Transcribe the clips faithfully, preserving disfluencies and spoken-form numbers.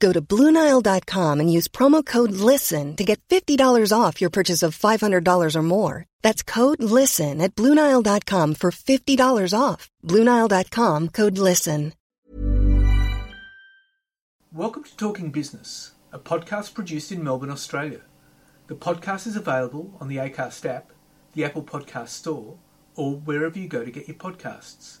Go to Blue Nile dot com and use promo code LISTEN to get fifty dollars off your purchase of five hundred dollars or more. That's code LISTEN at Blue Nile dot com for fifty dollars off. Blue Nile dot com, code LISTEN. Welcome to Talking Business, a podcast produced in Melbourne, Australia. The podcast is available on the Acast app, the Apple Podcast Store, or wherever you go to get your podcasts.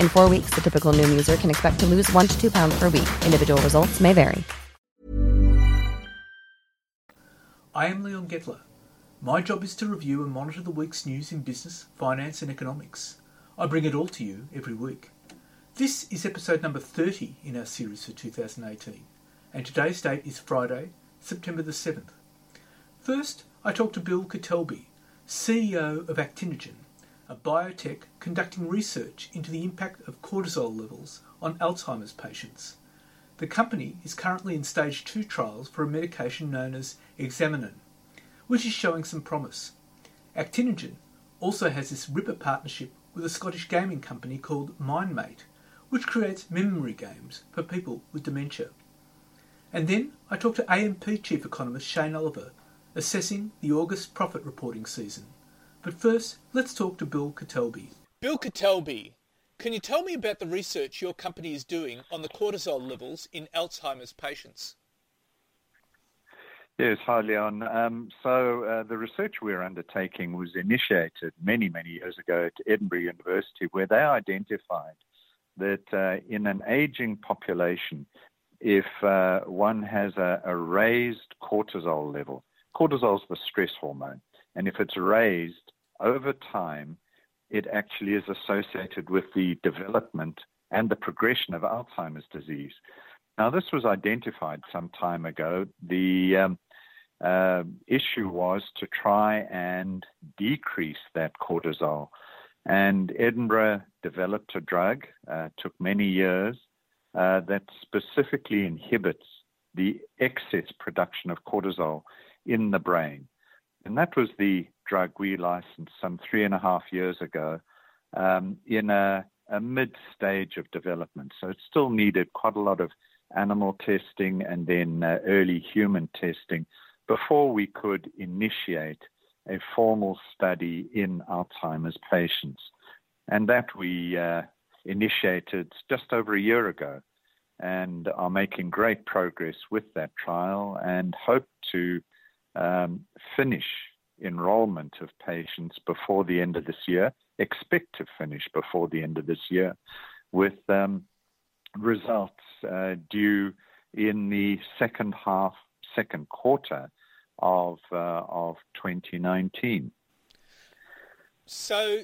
In four weeks, the typical Noom user can expect to lose one to two pounds per week. Individual results may vary. I am Leon Gettler. My job is to review and monitor the week's news in business, finance and economics. I bring it all to you every week. This is episode number thirty in our series for two thousand eighteen, and today's date is Friday, September the seventh. First, I talked to Bill Ketelbey, C E O of Actinogen, a biotech conducting research into the impact of cortisol levels on Alzheimer's patients. The company is currently in stage two trials for a medication known as Examinin, which is showing some promise. Actinogen also has this ripper partnership with a Scottish gaming company called MindMate, which creates memory games for people with dementia. And then I talked to A M P Chief Economist Shane Oliver, assessing the August profit reporting season. But first, let's talk to Bill Ketelbey. Bill Ketelbey, can you tell me about the research your company is doing on the cortisol levels in Alzheimer's patients? Yes, hi Leon. Um, so uh, the research we're undertaking was initiated many, many years ago at Edinburgh University, where they identified that uh, in an aging population, if uh, one has a, a raised cortisol level, cortisol is the stress hormone, and if it's raised over time, it actually is associated with the development and the progression of Alzheimer's disease. Now, this was identified some time ago. The um, uh, issue was to try and decrease that cortisol. And Edinburgh developed a drug, uh, took many years, uh, that specifically inhibits the excess production of cortisol in the brain. And that was the drug we licensed some three and a half years ago um, in a, a mid-stage of development. So it still needed quite a lot of animal testing and then uh, early human testing before we could initiate a formal study in Alzheimer's patients. And that we uh, initiated just over a year ago and are making great progress with that trial and hope to Um, finish enrollment of patients before the end of this year, expect to finish before the end of this year, with um, results uh, due in the second half, second quarter of uh, of twenty nineteen. So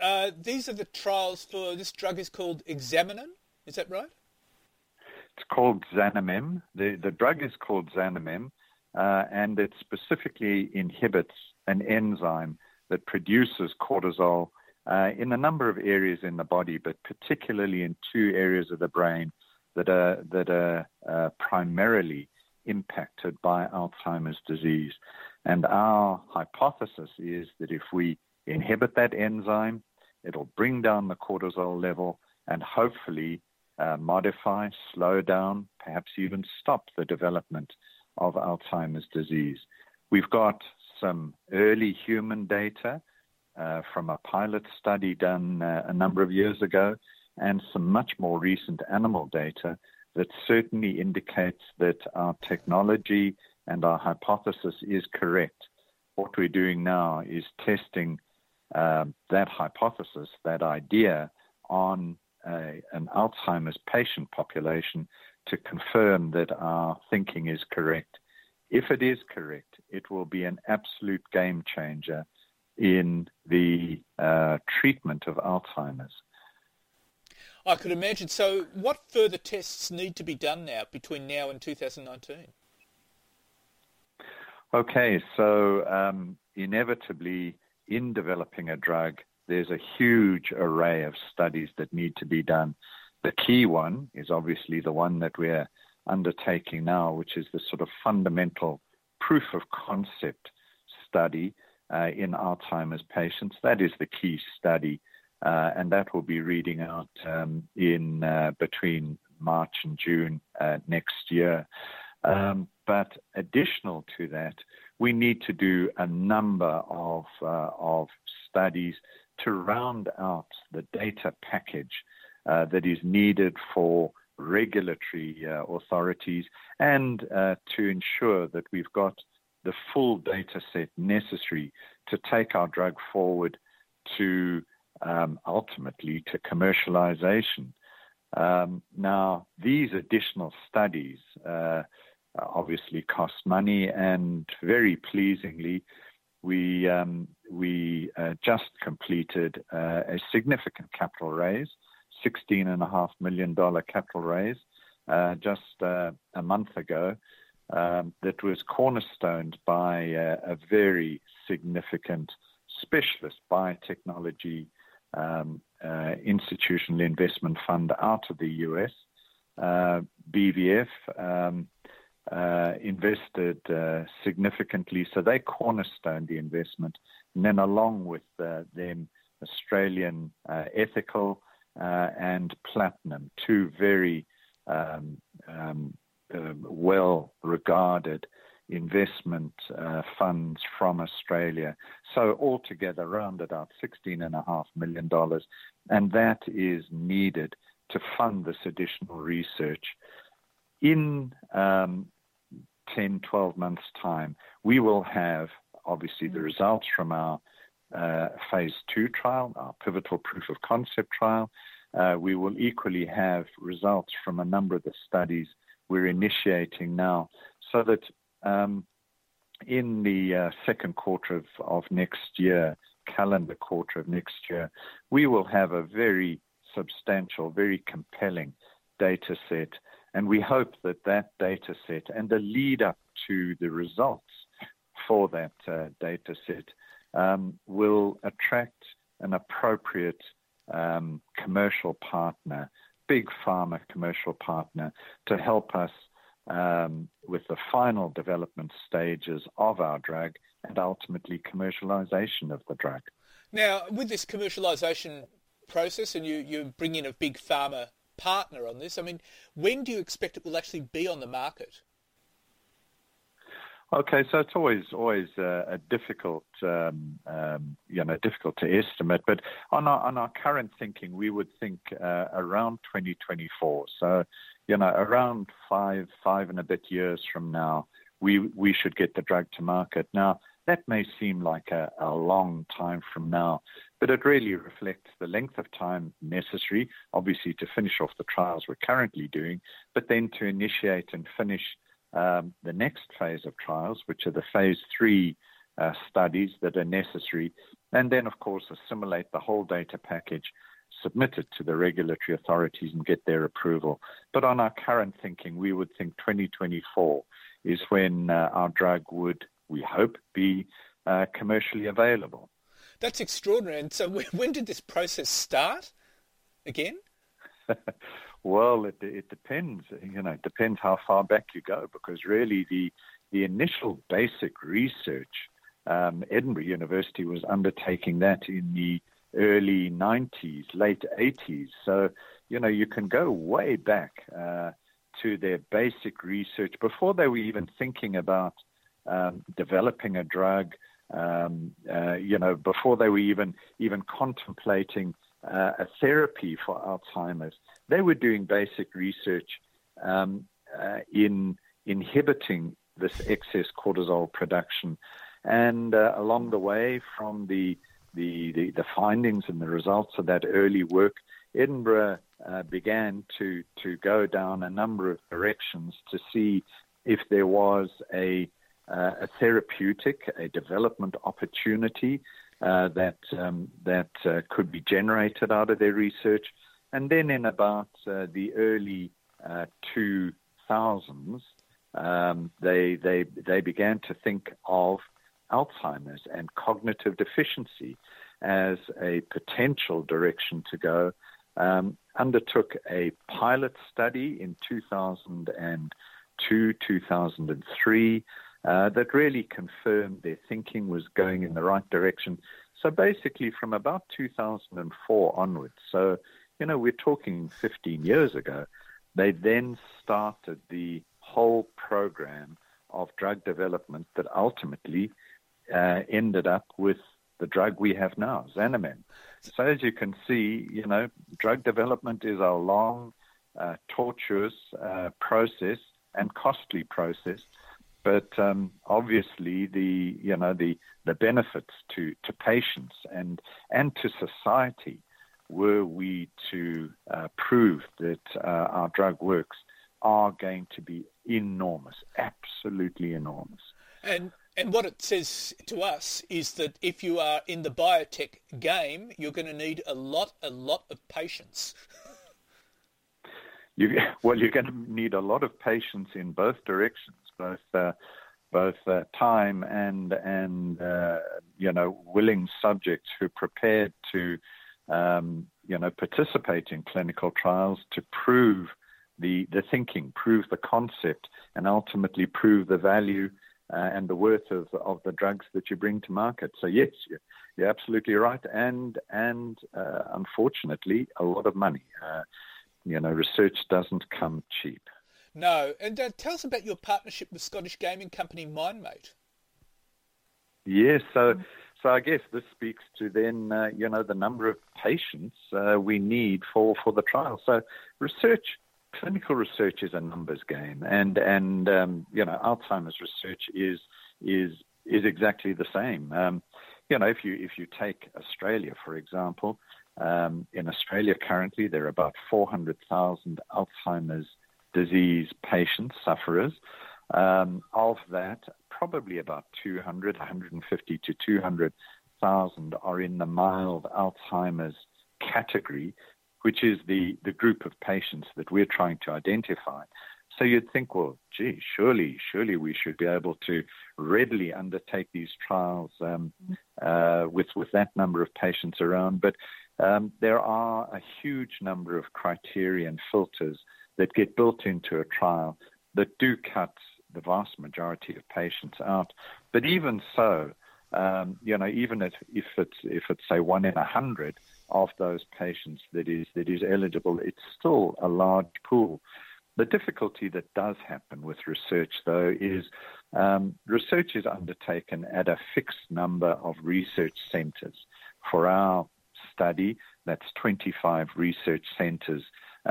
uh, these are the trials for this drug is called Examinin, is that right? It's called Xanamem. The, the drug is called Xanamem, uh, and it specifically inhibits an enzyme that produces cortisol uh, in a number of areas in the body, but particularly in two areas of the brain that are, that are uh, primarily impacted by Alzheimer's disease. And our hypothesis is that if we inhibit that enzyme, it'll bring down the cortisol level and hopefully uh, modify, slow down, perhaps even stop the development of Alzheimer's disease. We've got some early human data uh, from a pilot study done uh, a number of years ago and some much more recent animal data that certainly indicates that our technology and our hypothesis is correct. What we're doing now is testing uh, that hypothesis, that idea, on a, an Alzheimer's patient population to confirm that our thinking is correct. If it is correct, it will be an absolute game changer in the uh, treatment of Alzheimer's. I could imagine. So what further tests need to be done now between now and two thousand nineteen? Okay, so um, inevitably in developing a drug, there's a huge array of studies that need to be done. The key one is obviously the one that we're undertaking now, which is the sort of fundamental proof of concept study uh, in Alzheimer's patients. That is the key study. Uh, and that will be reading out um, in uh, between March and June uh, next year. Um, but additional to that, we need to do a number of uh, of studies to round out the data package uh, that is needed for regulatory uh, authorities and uh, to ensure that we've got the full data set necessary to take our drug forward to Um, ultimately to commercialization. Um, now, these additional studies uh, obviously cost money, and very pleasingly, we um, we uh, just completed uh, a significant capital raise, sixteen point five million dollars capital raise, uh, just uh, a month ago, um, that was cornerstoned by uh, a very significant specialist biotechnology Um, uh, institutional investment fund out of the U S. Uh, B V F um, uh, invested uh, significantly, so they cornerstoned the investment. And then along with uh, them, Australian uh, Ethical uh, and Platinum, two very um, um, uh, well-regarded investment uh, funds from Australia. So altogether rounded out sixteen point five million dollars, and that is needed to fund this additional research. In um, ten, twelve months' time, we will have obviously the results from our uh, phase two trial, our pivotal proof of concept trial. Uh, we will equally have results from a number of the studies we're initiating now, so that Um, in the uh, second quarter of, of next year, calendar quarter of next year, we will have a very substantial, very compelling data set. And we hope that that data set and the lead up to the results for that uh, data set um, will attract an appropriate um, commercial partner, big pharma commercial partner, to help us Um, with the final development stages of our drug and ultimately commercialization of the drug. Now, with this commercialization process, and you, you bring in a big pharma partner on this, I mean, when do you expect it will actually be on the market? Okay, so it's always always uh, a difficult, um, um, you know, difficult to estimate. But on our on our current thinking, we would think uh, around twenty twenty-four. So, you know, around five five and a bit years from now, we we should get the drug to market. Now, that may seem like a, a long time from now, but it really reflects the length of time necessary, obviously, to finish off the trials we're currently doing, but then to initiate and finish Um, the next phase of trials, which are the phase three uh, studies that are necessary, and then, of course, assimilate the whole data package, submit it to the regulatory authorities and get their approval. But on our current thinking, we would think twenty twenty-four is when uh, our drug would, we hope, be uh, commercially available. That's extraordinary. And so when did this process start again? Well, it, it depends. You know, it depends how far back you go, because really the the initial basic research, um, Edinburgh University was undertaking that in the early nineties, late eighties. So, you know, you can go way back uh, to their basic research before they were even thinking about um, developing a drug. Um, uh, you know, before they were even even contemplating uh, a therapy for Alzheimer's, they were doing basic research um, uh, in inhibiting this excess cortisol production. And uh, along the way, from the, the the the findings and the results of that early work, Edinburgh uh, began to to go down a number of directions to see if there was a Uh, a therapeutic, a development opportunity uh, that um, that uh, could be generated out of their research. And then in about uh, the early uh, two thousands, um, they, they, they began to think of Alzheimer's and cognitive deficiency as a potential direction to go, um, undertook a pilot study in two thousand two, two thousand three, Uh, that really confirmed their thinking was going in the right direction. So basically from about two thousand four onwards, so, you know, we're talking fifteen years ago, they then started the whole program of drug development that ultimately uh, ended up with the drug we have now, Xanamem. So as you can see, you know, drug development is a long, uh, tortuous uh, process and costly process. But um, obviously, the you know the, the benefits to, to patients and and to society, were we to uh, prove that uh, our drug works, are going to be enormous, absolutely enormous. And and what it says to us is that if you are in the biotech game, you're going to need a lot a lot of patience. you well, you're going to need a lot of patience in both directions. both uh, both uh, time and and uh, you know willing subjects who are prepared to um, you know participate in clinical trials to prove the the thinking, prove the concept, and ultimately prove the value uh, and the worth of of the drugs that you bring to market. So yes, you're, you're absolutely right, and and uh, unfortunately a lot of money. Uh, you know, research doesn't come cheap. No. And uh, tell us about your partnership with Scottish gaming company MindMate. Yes. So so I guess this speaks to then, uh, you know, the number of patients uh, we need for, for the trial. So research, clinical research is a numbers game. And, and um, you know, Alzheimer's research is is is exactly the same. Um, you know, if you, if you take Australia, for example, um, in Australia currently there are about four hundred thousand Alzheimer's disease patients, sufferers. Um, of that, probably about two hundred, one hundred fifty to two hundred thousand are in the mild Alzheimer's category, which is the, the group of patients that we're trying to identify. So you'd think, well, gee, surely, surely we should be able to readily undertake these trials um, uh, with, with that number of patients around. But um, there are a huge number of criteria and filters that get built into a trial that do cut the vast majority of patients out. But even so, um, you know, even if, if it's if it's say one in a hundred of those patients that is that is eligible, it's still a large pool. The difficulty that does happen with research, though, is um, research is undertaken at a fixed number of research centres. For our study, that's twenty-five research centres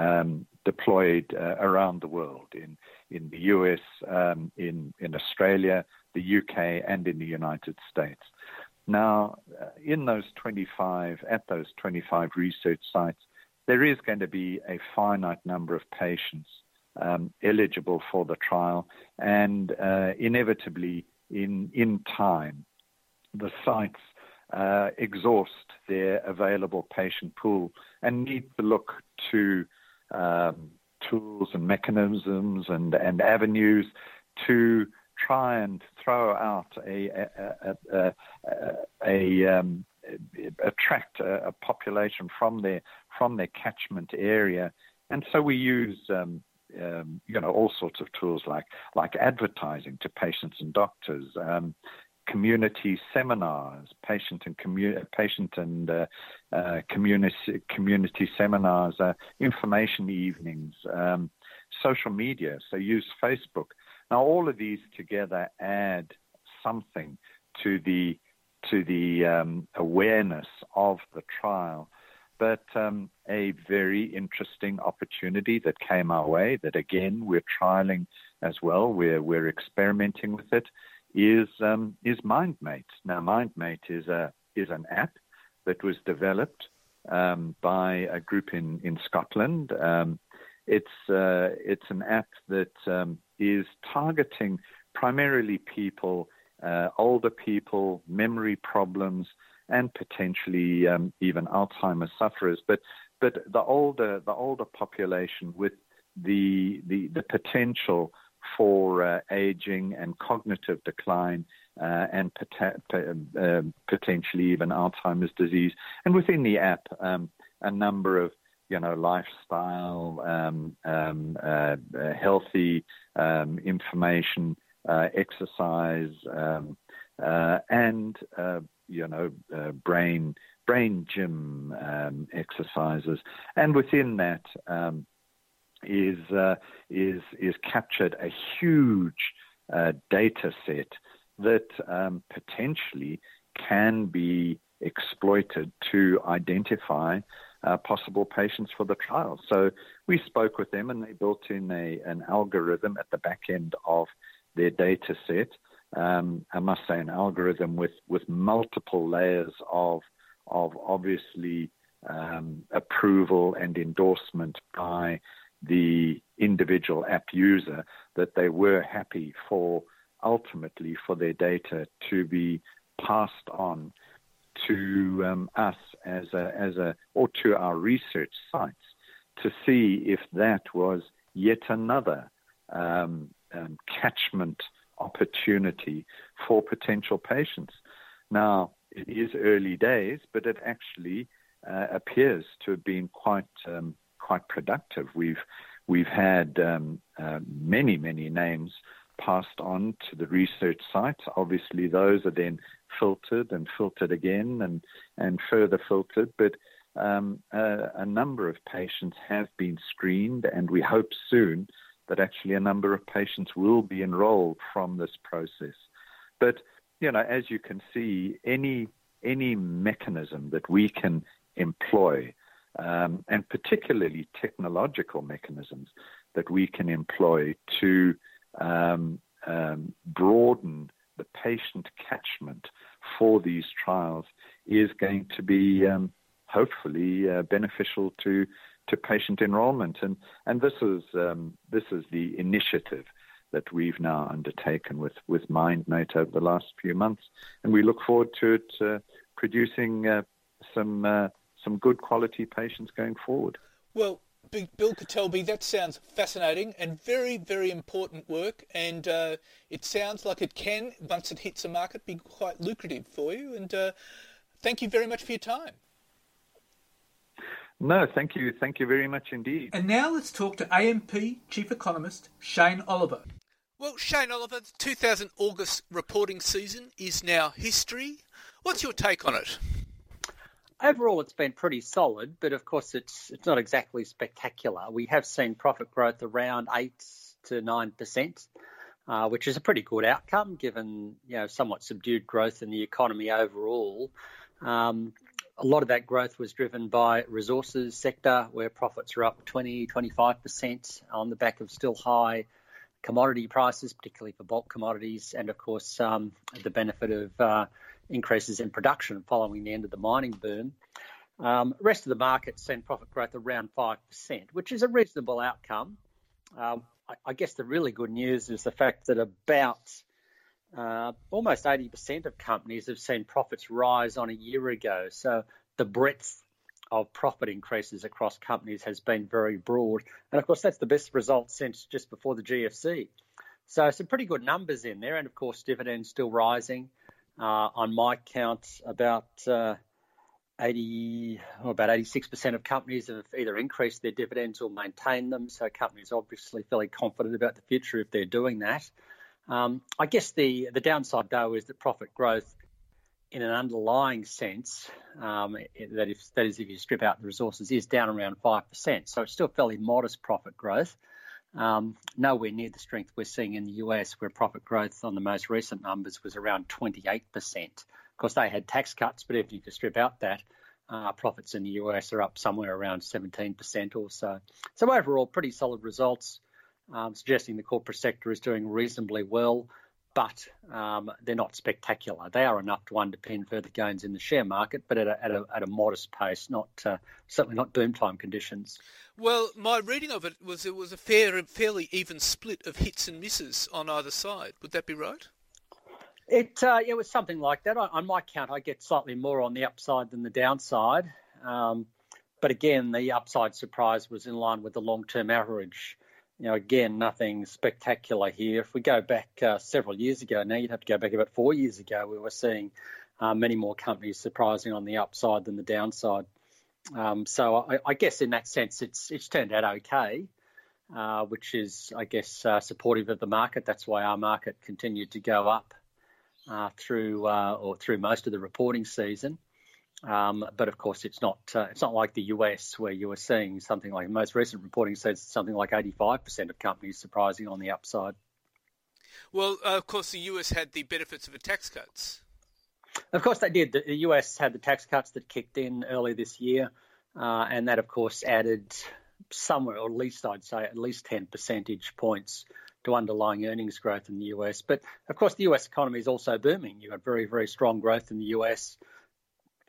Um, deployed uh, around the world, in in the U S, um, in in Australia, the U K, and in the United States. Now, uh, in those twenty-five, at those twenty-five research sites, there is going to be a finite number of patients um, eligible for the trial, and uh, inevitably, in in time, the sites uh, exhaust their available patient pool and need to look to um, tools and mechanisms and, and avenues to try and throw out a, a, a, a, a um, attract a, a population from their from their catchment area. And so we use um, um, you know all sorts of tools like like advertising to patients and doctors, um, community seminars, patient and commu- patient and uh, uh, community community seminars, uh, information evenings, um, social media. So use Facebook. Now, all of these together add something to the to the um, awareness of the trial. But um, a very interesting opportunity that came our way, that again we're trialing as well, we're we're experimenting with it, is um, is MindMate. Now, MindMate is a is an app that was developed um, by a group in in Scotland. Um, It's uh, it's an app that um, is targeting primarily people, uh, older people, memory problems, and potentially um, even Alzheimer's sufferers. But but the older the older population with the the, the potential for uh, aging and cognitive decline, uh, and pot- uh, potentially even Alzheimer's disease. And within the app, um, a number of you know, lifestyle, um, um, uh, uh, healthy um, information, uh, exercise, um, uh, and uh, you know, uh, brain brain gym um, exercises. And within that um, is uh, is is captured a huge uh, data set that um, potentially can be exploited to identify Uh, possible patients for the trial. So we spoke with them, and they built in a an algorithm at the back end of their data set. Um, I must say, an algorithm with, with multiple layers of of obviously um, approval and endorsement by the individual app user, that they were happy for ultimately for their data to be passed on to um, us as a, as a, or to our research sites, to see if that was yet another um, um, catchment opportunity for potential patients. Now, it is early days, but it actually uh, appears to have been quite um, quite productive. We've we've had um, uh, many many names passed on to the research site. Obviously, those are then filtered and filtered again and, and further filtered. But um, uh, a number of patients have been screened, and we hope soon that actually a number of patients will be enrolled from this process. But, you know, as you can see, any, any mechanism that we can employ, um, and particularly technological mechanisms that we can employ to Um, um, broaden the patient catchment for these trials, is going to be um, hopefully uh, beneficial to to patient enrollment, and and this is um, this is the initiative that we've now undertaken with with MindMate over the last few months, and we look forward to it uh, producing uh, some uh, some good quality patients going forward. Well, Bill Ketelbey, that sounds fascinating and very, very important work, and uh, it sounds like it can, once it hits the market, be quite lucrative for you, and uh, thank you very much for your time. No, thank you. Thank you very much indeed. And now let's talk to A M P Chief Economist Shane Oliver. Well, Shane Oliver, the two thousand August reporting season is now history. What's your take on it? Overall, it's been pretty solid, but of course it's it's not exactly spectacular. We have seen profit growth around eight to nine percent, uh, which is a pretty good outcome given, you know, somewhat subdued growth in the economy overall. Um, a lot of that growth was driven by resources sector, where profits are up twenty, twenty-five percent on the back of still high commodity prices, particularly for bulk commodities, and of course um, the benefit of uh, increases in production following the end of the mining boom. Um, rest of the market's seen profit growth around five percent, which is a reasonable outcome. Um, I, I guess the really good news is the fact that about Uh, almost eighty percent of companies have seen profits rise on a year ago. So the breadth of profit increases across companies has been very broad. And of course, that's the best result since just before the G F C. So some pretty good numbers in there. And of course, dividends still rising. Uh, on my count, about uh, eighty, or about eighty-six percent of companies have either increased their dividends or maintained them. So companies obviously fairly confident about the future if they're doing that. Um, I guess the, the downside, though, is that profit growth in an underlying sense, um, that, if, that is if you strip out the resources, is down around five percent. So it's still fairly modest profit growth, um, nowhere near the strength we're seeing in the U S, where profit growth on the most recent numbers was around twenty-eight percent. Of course, they had tax cuts, but if you could strip out that, uh, profits in the U S are up somewhere around seventeen percent or so. So overall, pretty solid results. Um, suggesting the corporate sector is doing reasonably well, but um, they're not spectacular. They are enough to underpin further gains in the share market, but at a, at a, at a modest pace, not uh, certainly not boom time conditions. Well, my reading of it was it was a fair, fairly even split of hits and misses on either side. Would that be right? It uh, it was something like that. I, on my count, I get slightly more on the upside than the downside. Um, but again, the upside surprise was in line with the long-term average. You know, again, nothing spectacular here. If we go back uh, several years ago now, you'd have to go back about four years ago, we were seeing uh, many more companies surprising on the upside than the downside. Um, so I, I guess in that sense, it's it's turned out okay, uh, which is, I guess, uh, supportive of the market. That's why our market continued to go up uh, through uh, or through most of the reporting season. Um, but of course, it's not uh, it's not like the U S where you were seeing something like most recent reporting says something like eighty-five percent of companies surprising on the upside. Well, uh, of course, the U S had the benefits of the tax cuts. Of course, they did. The U S had the tax cuts that kicked in early this year. Uh, and that, of course, added somewhere, or at least I'd say at least ten percentage points to underlying earnings growth in the U S. But of course, the U S economy is also booming. You had very, very strong growth in the U S,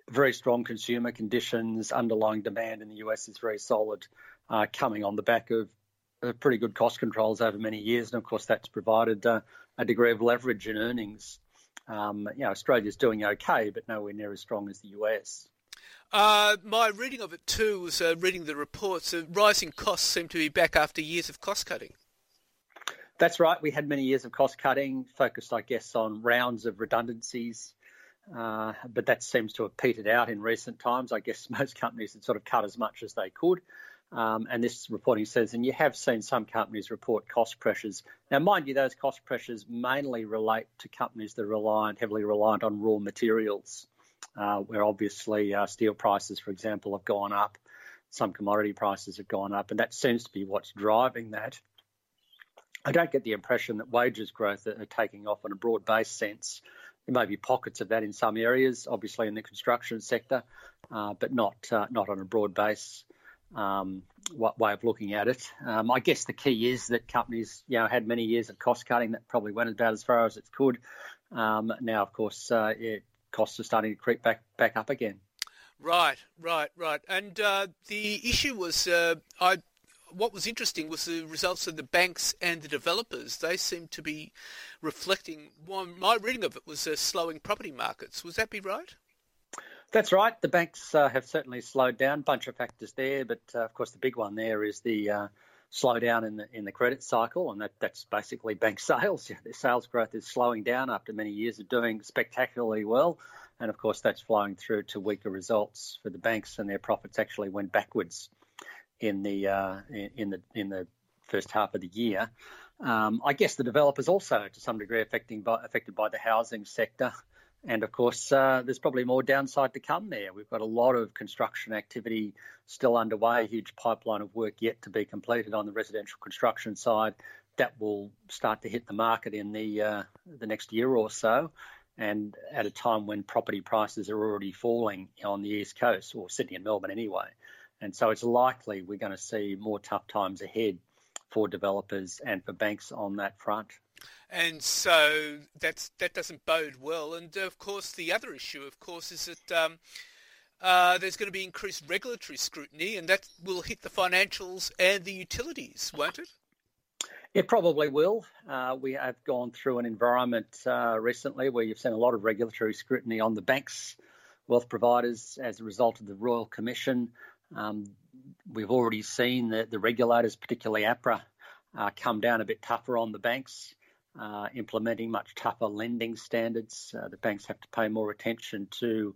very strong consumer conditions, underlying demand in the U S is very solid, uh, coming on the back of uh, pretty good cost controls over many years. And of course, that's provided uh, a degree of leverage in earnings. Um, you know, Australia's doing okay, but nowhere near as strong as the U S. Uh, my reading of it too was uh, reading the reports of rising costs seem to be back after years of cost cutting. That's right. We had many years of cost cutting, focused, I guess, on rounds of redundancies. Uh, but that seems to have petered out in recent times. I guess most companies had sort of cut as much as they could. Um, and this reporting says, and you have seen some companies report cost pressures. Now, mind you, those cost pressures mainly relate to companies that are reliant, heavily reliant on raw materials, uh, where obviously uh, steel prices, for example, have gone up. Some commodity prices have gone up, and that seems to be what's driving that. I don't get the impression that wages growth are taking off in a broad-based sense. There may be pockets of that in some areas, obviously in the construction sector, uh, but not uh, not on a broad base um, way of looking at it. Um, I guess the key is that companies, you know, had many years of cost cutting that probably went about as far as it could. Um, now, of course, uh, it, costs are starting to creep back back up again. Right, right, right. And uh, the issue was, uh, I what was interesting was the results of the banks and the developers. They seemed to be reflecting, well, my reading of it was uh, slowing property markets. Would that be right? That's right. The banks uh, have certainly slowed down, a bunch of factors there, but uh, of course the big one there is the uh, slowdown in the in the credit cycle, and that, that's basically bank sales. Yeah, their sales growth is slowing down after many years of doing spectacularly well, and of course that's flowing through to weaker results for the banks, and their profits actually went backwards in the uh, in the in the first half of the year. Um, I guess the developers also, to some degree, affecting by, affected by the housing sector. And of course, uh, there's probably more downside to come there. We've got a lot of construction activity still underway, a huge pipeline of work yet to be completed on the residential construction side. That will start to hit the market in the uh, the next year or so, and at a time when property prices are already falling on the East Coast, or Sydney and Melbourne anyway. And so it's likely we're going to see more tough times ahead for developers and for banks on that front. And so that's that doesn't bode well. And of course, the other issue, of course, is that um, uh, there's going to be increased regulatory scrutiny, and that will hit the financials and the utilities, won't it? It probably will. Uh, we have gone through an environment uh, recently where you've seen a lot of regulatory scrutiny on the banks, wealth providers, as a result of the Royal Commission. Um, we've already seen that the regulators, particularly APRA, uh, come down a bit tougher on the banks, uh, implementing much tougher lending standards. Uh, the banks have to pay more attention to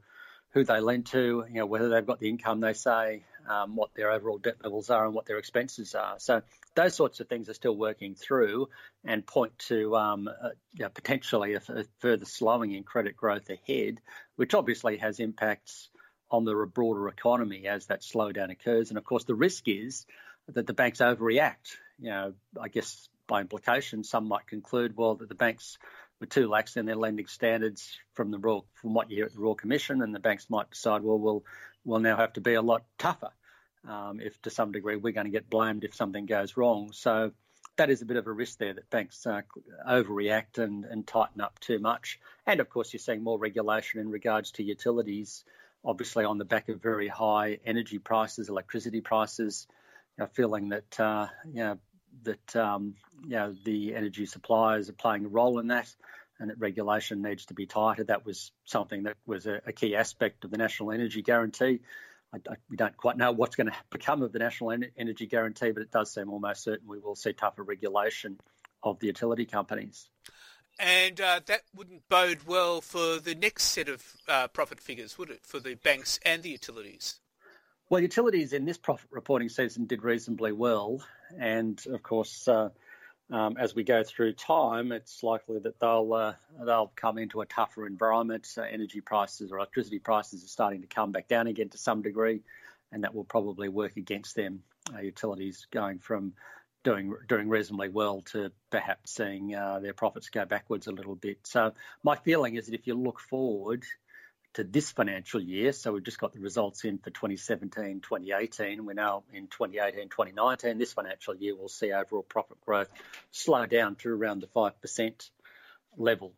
who they lend to, you know, whether they've got the income they say, um, what their overall debt levels are and what their expenses are. So those sorts of things are still working through and point to um, uh, you know, potentially a, f- a further slowing in credit growth ahead, which obviously has impacts on the broader economy as that slowdown occurs. And, of course, the risk is that the banks overreact. You know, I guess by implication, some might conclude, well, that the banks were too lax in their lending standards from the Royal, from what you hear at the Royal Commission, and the banks might decide, well, we'll, we'll now have to be a lot tougher um, if to some degree we're going to get blamed if something goes wrong. So that is a bit of a risk there, that banks uh, overreact and, and tighten up too much. And, of course, you're seeing more regulation in regards to utilities, obviously on the back of very high energy prices, electricity prices, you know, feeling that, uh, you know, that um, you know, the energy suppliers are playing a role in that and that regulation needs to be tighter. That was something that was a, a key aspect of the National Energy Guarantee. I, I, we don't quite know what's going to become of the National en- Energy Guarantee, but it does seem almost certain we will see tougher regulation of the utility companies. And uh, that wouldn't bode well for the next set of uh, profit figures, would it, for the banks and the utilities? Well, utilities in this profit reporting season did reasonably well, and of course, uh, um, as we go through time, it's likely that they'll uh, they'll come into a tougher environment. So energy prices or electricity prices are starting to come back down again to some degree, and that will probably work against them. Uh, utilities going from doing doing reasonably well to perhaps seeing uh, their profits go backwards a little bit. So my feeling is that if you look forward to this financial year, so we've just got the results in for twenty seventeen twenty eighteen, we're now in twenty eighteen twenty nineteen, this financial year we'll see overall profit growth slow down to around the five percent level.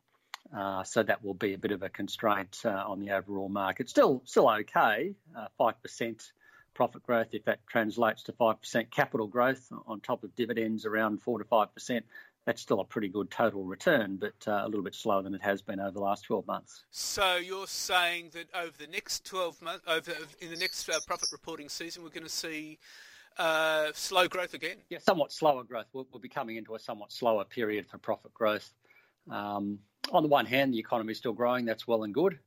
Uh, so that will be a bit of a constraint uh, on the overall market. Still still okay, uh, five percent profit growth, if that translates to five percent capital growth on top of dividends around four to five percent, that's still a pretty good total return, but uh, a little bit slower than it has been over the last twelve months. So you're saying that over the next twelve months, over in the next uh, profit reporting season, we're going to see uh, slow growth again? Yeah, somewhat slower growth. We'll, we'll be coming into a somewhat slower period for profit growth. Um, on the one hand, the economy is still growing. That's well and good.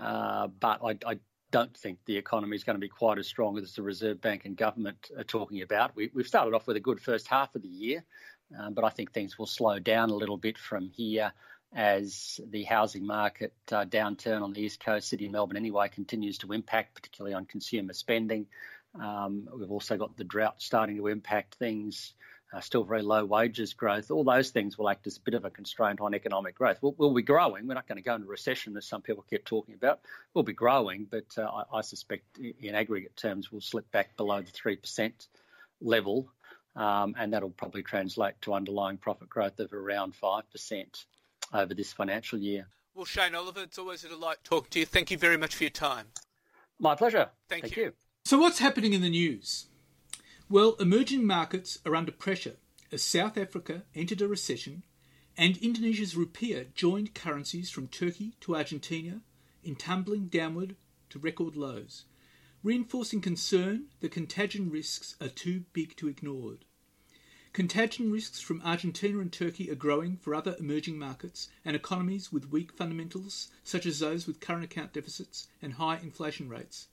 Uh, but I, I don't think the economy is going to be quite as strong as the Reserve Bank and government are talking about. We, we've started off with a good first half of the year. Um, but I think things will slow down a little bit from here as the housing market uh, downturn on the East Coast, City of Melbourne anyway, continues to impact, particularly on consumer spending. Um, we've also got the drought starting to impact things, uh, still very low wages growth. All those things will act as a bit of a constraint on economic growth. We'll, we'll be growing. We're not going to go into recession, as some people keep talking about. We'll be growing, but uh, I, I suspect in aggregate terms we'll slip back below the three percent level. Um, and that'll probably translate to underlying profit growth of around five percent over this financial year. Well, Shane Oliver, it's always a delight talking to you. Thank you very much for your time. My pleasure. Thank, Thank you. you. So what's happening in the news? Well, emerging markets are under pressure as South Africa entered a recession and Indonesia's rupiah joined currencies from Turkey to Argentina in tumbling downward to record lows, reinforcing concern that contagion risks are too big to ignore. Contagion risks from Argentina and Turkey are growing for other emerging markets and economies with weak fundamentals, such as those with current account deficits and high inflation rates.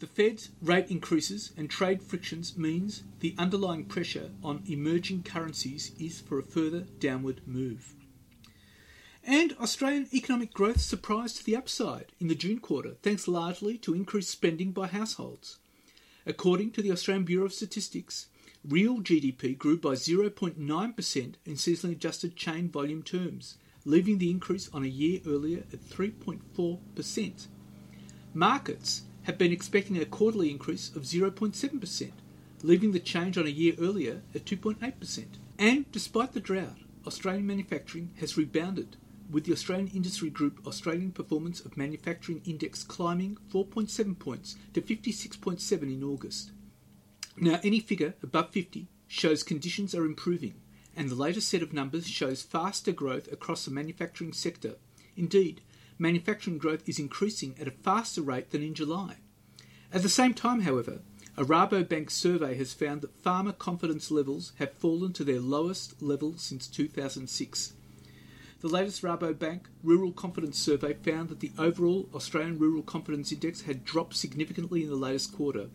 The Fed's rate increases and trade frictions means the underlying pressure on emerging currencies is for a further downward move. And Australian economic growth surprised to the upside in the June quarter, thanks largely to increased spending by households. According to the Australian Bureau of Statistics, real G D P grew by zero point nine percent in seasonally adjusted chain volume terms, leaving the increase on a year earlier at three point four percent. Markets have been expecting a quarterly increase of zero point seven percent, leaving the change on a year earlier at two point eight percent. And despite the drought, Australian manufacturing has rebounded, with the Australian Industry Group Australian Performance of Manufacturing Index climbing four point seven points to fifty-six point seven in August. Now, any figure above fifty shows conditions are improving, and the latest set of numbers shows faster growth across the manufacturing sector. Indeed, manufacturing growth is increasing at a faster rate than in July. At the same time, however, a Rabobank survey has found that farmer confidence levels have fallen to their lowest level since two thousand six. The latest Rabobank Rural Confidence Survey found that the overall Australian Rural Confidence Index had dropped significantly in the latest quarter,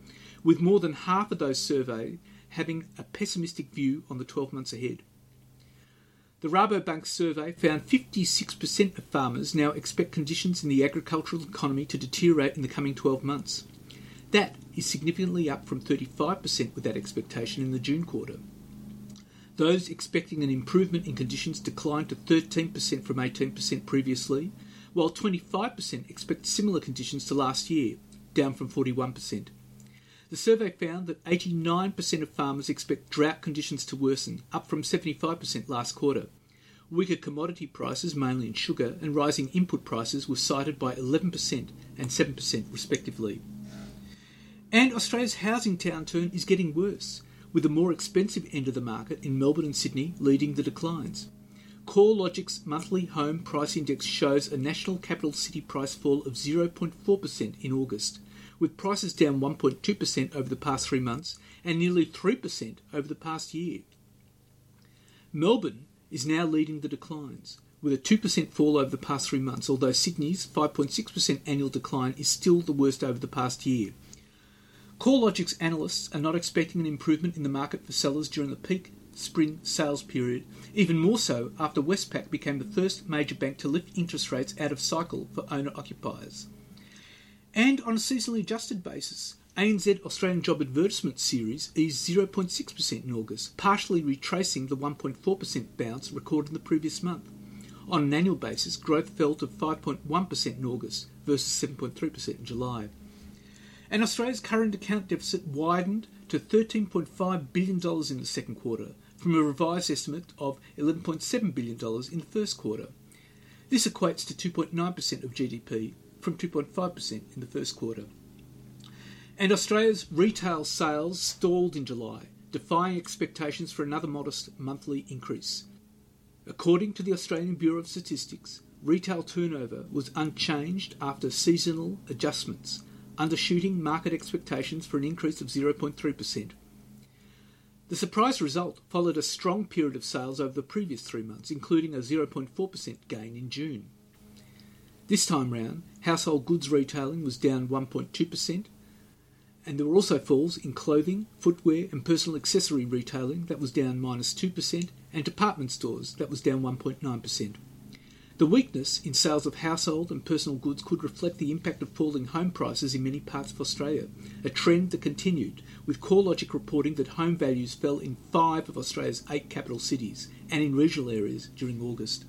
with more than half of those surveyed having a pessimistic view on the twelve months ahead. The Rabobank survey found fifty-six percent of farmers now expect conditions in the agricultural economy to deteriorate in the coming twelve months. That is significantly up from thirty-five percent with that expectation in the June quarter. Those expecting an improvement in conditions declined to thirteen percent from eighteen percent previously, while twenty-five percent expect similar conditions to last year, down from forty-one percent. The survey found that eighty-nine percent of farmers expect drought conditions to worsen, up from seventy-five percent last quarter. Weaker commodity prices, mainly in sugar, and rising input prices were cited by eleven percent and seven percent respectively. And Australia's housing downturn is getting worse, with the more expensive end of the market in Melbourne and Sydney leading the declines. CoreLogic's monthly home price index shows a national capital city price fall of zero point four percent in August, with prices down one point two percent over the past three months and nearly three percent over the past year. Melbourne is now leading the declines, with a two percent fall over the past three months, although Sydney's five point six percent annual decline is still the worst over the past year. CoreLogic's analysts are not expecting an improvement in the market for sellers during the peak spring sales period, even more so after Westpac became the first major bank to lift interest rates out of cycle for owner-occupiers. And on a seasonally adjusted basis, A N Z Australian Job Advertisement Series eased zero point six percent in August, partially retracing the one point four percent bounce recorded in the previous month. On an annual basis, growth fell to five point one percent in August versus seven point three percent in July. And Australia's current account deficit widened to thirteen point five billion dollars in the second quarter, from a revised estimate of eleven point seven billion dollars in the first quarter. This equates to two point nine percent of G D P, from two point five percent in the first quarter. And Australia's retail sales stalled in July, defying expectations for another modest monthly increase. According to the Australian Bureau of Statistics, retail turnover was unchanged after seasonal adjustments, undershooting market expectations for an increase of zero point three percent. The surprise result followed a strong period of sales over the previous three months, including a zero point four percent gain in June. This time round, household goods retailing was down one point two percent, and there were also falls in clothing, footwear and personal accessory retailing that was down minus two percent, and department stores that was down one point nine percent. The weakness in sales of household and personal goods could reflect the impact of falling home prices in many parts of Australia, a trend that continued, with CoreLogic reporting that home values fell in five of Australia's eight capital cities and in regional areas during August.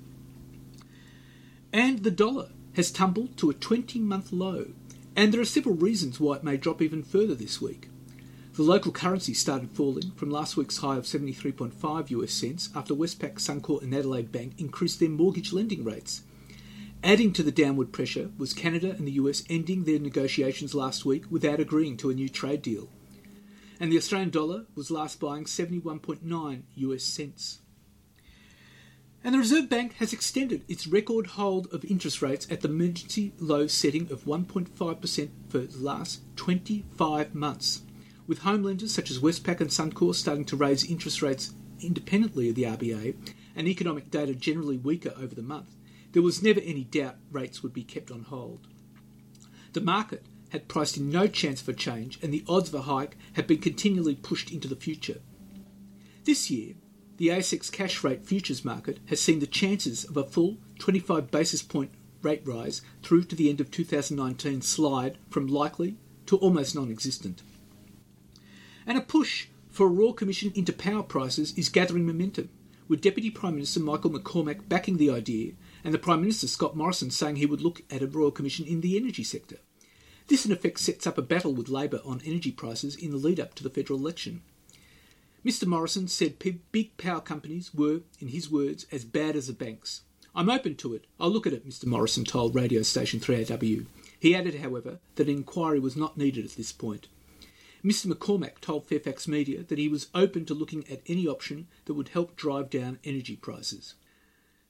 And the dollar has tumbled to a twenty-month low, and there are several reasons why it may drop even further this week. The local currency started falling from last week's high of seventy-three point five US cents after Westpac, Suncorp and Adelaide Bank increased their mortgage lending rates. Adding to the downward pressure was Canada and the U S ending their negotiations last week without agreeing to a new trade deal. And the Australian dollar was last buying seventy-one point nine US cents. And the Reserve Bank has extended its record hold of interest rates at the emergency low setting of one point five percent for the last twenty-five months. With home lenders such as Westpac and Suncorp starting to raise interest rates independently of the R B A and economic data generally weaker over the month, there was never any doubt rates would be kept on hold. The market had priced in no chance for change and the odds of a hike had been continually pushed into the future. This year, the A S X cash rate futures market has seen the chances of a full twenty-five basis point rate rise through to the end of two thousand nineteen slide from likely to almost non-existent. And a push for a Royal Commission into power prices is gathering momentum, with Deputy Prime Minister Michael McCormack backing the idea and the Prime Minister Scott Morrison saying he would look at a Royal Commission in the energy sector. This in effect sets up a battle with Labor on energy prices in the lead-up to the federal election. Mister Morrison said big power companies were, in his words, as bad as the banks. "I'm open to it. I'll look at it," Mister Morrison told radio station three R W. He added, however, that an inquiry was not needed at this point. Mister McCormack told Fairfax Media that he was open to looking at any option that would help drive down energy prices.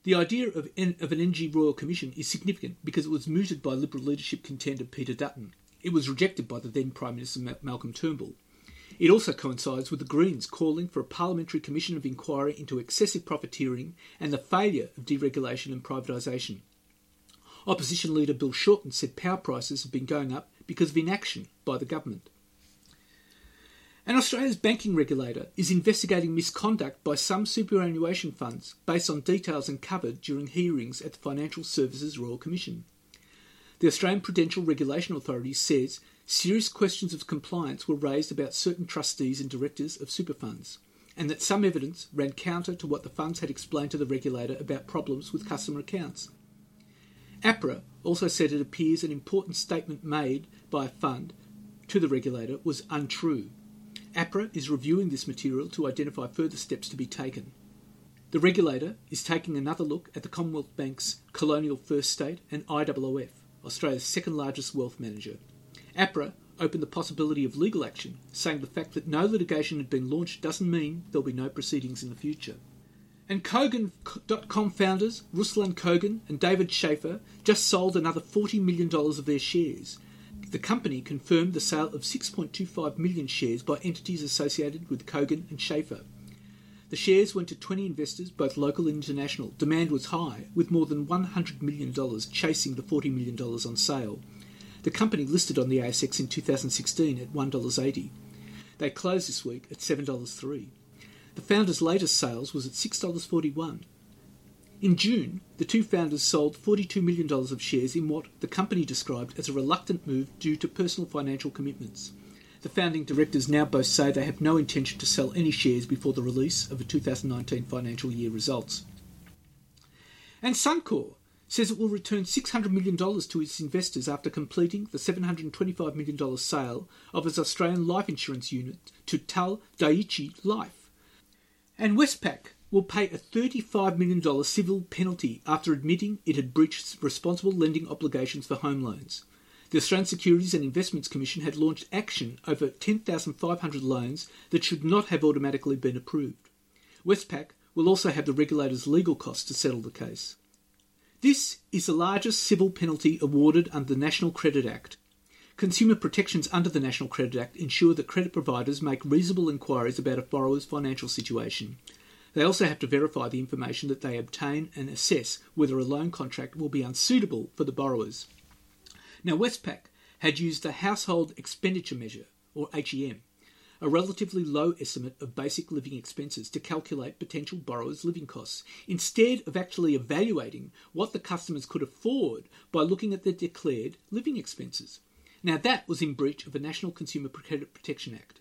The idea of, en- of an Energy Royal Commission is significant because it was mooted by Liberal leadership contender Peter Dutton. It was rejected by the then Prime Minister Ma- Malcolm Turnbull. It also coincides with the Greens calling for a parliamentary commission of inquiry into excessive profiteering and the failure of deregulation and privatisation. Opposition leader Bill Shorten said power prices have been going up because of inaction by the government. And Australia's banking regulator is investigating misconduct by some superannuation funds based on details uncovered during hearings at the Financial Services Royal Commission. The Australian Prudential Regulation Authority says serious questions of compliance were raised about certain trustees and directors of super funds, and that some evidence ran counter to what the funds had explained to the regulator about problems with customer accounts. APRA also said it appears an important statement made by a fund to the regulator was untrue. APRA is reviewing this material to identify further steps to be taken. The regulator is taking another look at the Commonwealth Bank's Colonial First State and I O O F, Australia's second largest wealth manager. APRA opened the possibility of legal action, saying the fact that no litigation had been launched doesn't mean there'll be no proceedings in the future. And Kogan dot com founders Ruslan Kogan and David Shafer just sold another forty million dollars of their shares. The company confirmed the sale of six point two five million shares by entities associated with Kogan and Shafer. The shares went to twenty investors, both local and international. Demand was high, with more than one hundred million dollars chasing the forty million dollars on sale. The company listed on the A S X in two thousand sixteen at one dollar eighty. They closed this week at seven dollars three. The founders' latest sales was at six dollars forty-one. In June, the two founders sold forty-two million dollars of shares in what the company described as a reluctant move due to personal financial commitments. The founding directors now both say they have no intention to sell any shares before the release of the two thousand nineteen financial year results. And Suncorp says it will return six hundred million dollars to its investors after completing the seven hundred twenty-five million dollars sale of its Australian life insurance unit to Tal Daiichi Life. And Westpac will pay a thirty-five million dollars civil penalty after admitting it had breached responsible lending obligations for home loans. The Australian Securities and Investments Commission had launched action over ten thousand five hundred loans that should not have automatically been approved. Westpac will also have the regulator's legal costs to settle the case. This is the largest civil penalty awarded under the National Credit Act. Consumer protections under the National Credit Act ensure that credit providers make reasonable inquiries about a borrower's financial situation. They also have to verify the information that they obtain and assess whether a loan contract will be unsuitable for the borrowers. Now, Westpac had used the Household Expenditure Measure, or H E M, a relatively low estimate of basic living expenses to calculate potential borrowers' living costs, instead of actually evaluating what the customers could afford by looking at their declared living expenses. Now, that was in breach of the National Consumer Credit Protection Act.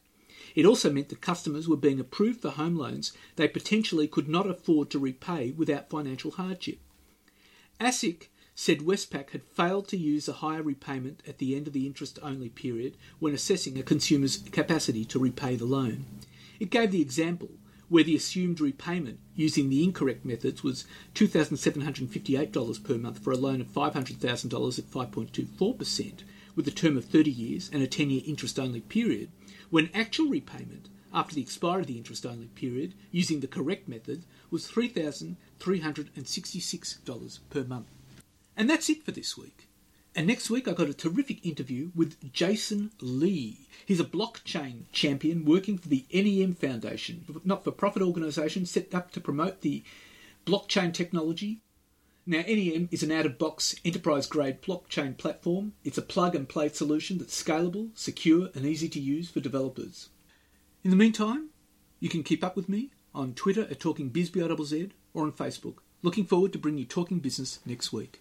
It also meant that customers were being approved for home loans they potentially could not afford to repay without financial hardship. ASIC said Westpac had failed to use a higher repayment at the end of the interest-only period when assessing a consumer's capacity to repay the loan. It gave the example where the assumed repayment using the incorrect methods was two thousand seven hundred fifty-eight dollars per month for a loan of five hundred thousand dollars at five point two four percent, with a term of thirty years and a ten-year interest-only period, when actual repayment after the expiry of the interest-only period, using the correct method, was three thousand three hundred sixty-six dollars per month. And that's it for this week. And next week I got a terrific interview with Jason Lee. He's a blockchain champion working for the NEM Foundation, a not-for-profit organisation set up to promote the blockchain technology. Now, NEM is an out-of-box, enterprise-grade blockchain platform. It's a plug-and-play solution that's scalable, secure and easy to use for developers. In the meantime, you can keep up with me on Twitter at TalkingBizBizz or on Facebook. Looking forward to bringing you Talking Business next week.